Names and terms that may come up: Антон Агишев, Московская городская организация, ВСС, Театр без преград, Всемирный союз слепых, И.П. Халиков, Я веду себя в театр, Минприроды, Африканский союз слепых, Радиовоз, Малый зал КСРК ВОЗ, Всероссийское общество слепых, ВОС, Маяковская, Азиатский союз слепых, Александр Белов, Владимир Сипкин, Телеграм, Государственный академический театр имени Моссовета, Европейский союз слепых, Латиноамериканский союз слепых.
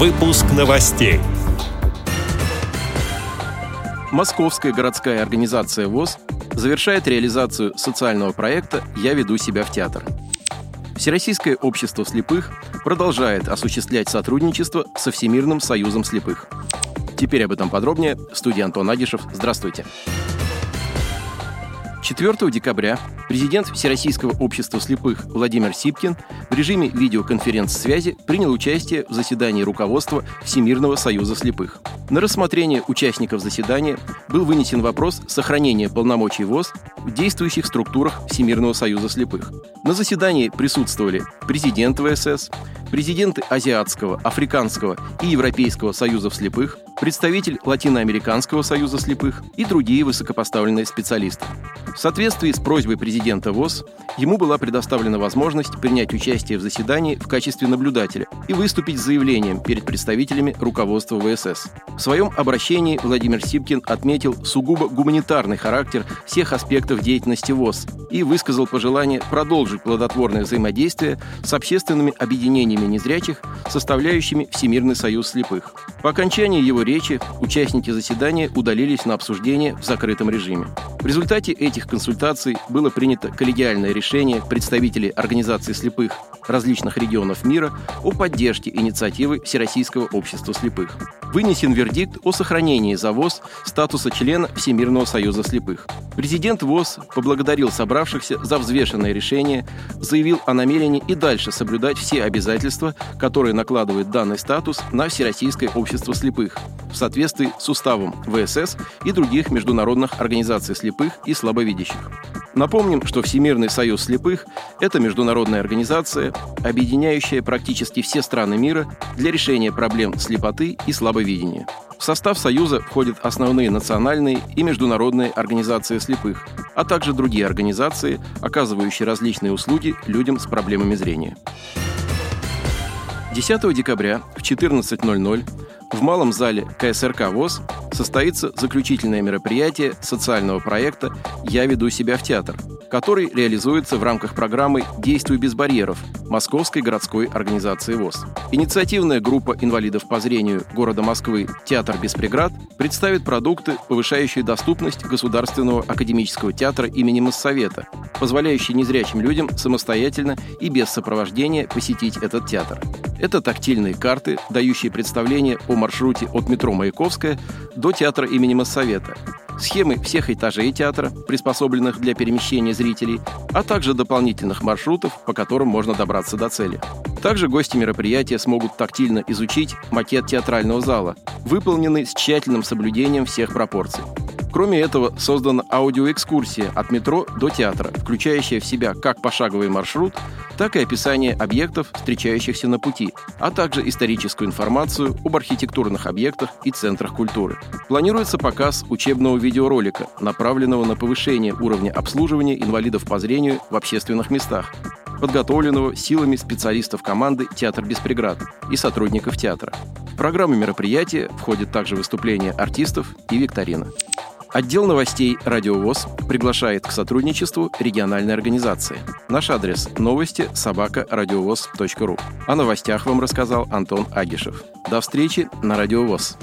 Выпуск новостей. Московская городская организация ВОС завершает реализацию социального проекта «Я веду себя в театр». Всероссийское общество слепых продолжает осуществлять сотрудничество со Всемирным союзом слепых. Теперь об этом подробнее. В студии Антон Агишев. Здравствуйте. 4 декабря президент Всероссийского общества слепых Владимир Сипкин в режиме видеоконференц-связи принял участие в заседании руководства Всемирного союза слепых. На рассмотрение участников заседания был вынесен вопрос сохранения полномочий ВОС в действующих структурах Всемирного союза слепых. На заседании присутствовали президент ВСС, президенты Азиатского, Африканского и Европейского союзов слепых, представитель Латиноамериканского союза слепых и другие высокопоставленные специалисты. В соответствии с просьбой президента ВОС, ему была предоставлена возможность принять участие в заседании в качестве наблюдателя и выступить с заявлением перед представителями руководства ВСС. В своем обращении Владимир Сипкин отметил сугубо гуманитарный характер всех аспектов деятельности ВОС и высказал пожелание продолжить плодотворное взаимодействие с общественными объединениями незрячих, составляющими Всемирный союз слепых. По окончании его речи участники заседания удалились на обсуждение в закрытом режиме. В результате этих консультаций было принято коллегиальное решение представителей организаций слепых различных регионов мира о поддержке инициативы Всероссийского общества слепых. Вынесен вердикт о сохранении за ВОС статуса члена Всемирного союза слепых. Президент ВОС поблагодарил собравшихся за взвешенное решение, заявил о намерении и дальше соблюдать все обязательства, которые накладывает данный статус на Всероссийское общество слепых в соответствии с уставом ВСС и других международных организаций слепых и слабовидящих. Напомним, что Всемирный союз слепых – это международная организация, объединяющая практически все страны мира для решения проблем слепоты и слабовидения. В состав Союза входят основные национальные и международные организации слепых, а также другие организации, оказывающие различные услуги людям с проблемами зрения. 10 декабря в 14:00 в Малом зале КСРК ВОЗ состоится заключительное мероприятие социального проекта «Я веду себя в театр», который реализуется в рамках программы «Действуй без барьеров» Московской городской организации ВОС. Инициативная группа инвалидов по зрению города Москвы «Театр без преград» представит продукты, повышающие доступность Государственного академического театра имени Моссовета, позволяющие незрячим людям самостоятельно и без сопровождения посетить этот театр. Это тактильные карты, дающие представление о маршруте от метро Маяковская до театра имени Моссовета, схемы всех этажей театра, приспособленных для перемещения зрителей, а также дополнительных маршрутов, по которым можно добраться до цели. Также гости мероприятия смогут тактильно изучить макет театрального зала, выполненный с тщательным соблюдением всех пропорций. Кроме этого, создана аудиоэкскурсия от метро до театра, включающая в себя как пошаговый маршрут, так и описание объектов, встречающихся на пути, а также историческую информацию об архитектурных объектах и центрах культуры. Планируется показ учебного видеоролика, направленного на повышение уровня обслуживания инвалидов по зрению в общественных местах, подготовленного силами специалистов команды «Театр без преград» и сотрудников театра. В программу мероприятия входят также выступления артистов и викторина. Отдел новостей «Радиовоз» приглашает к сотрудничеству региональной организации. Наш адрес – новости@радиовоз.ру. О новостях вам рассказал Антон Агишев. До встречи на «Радиовоз».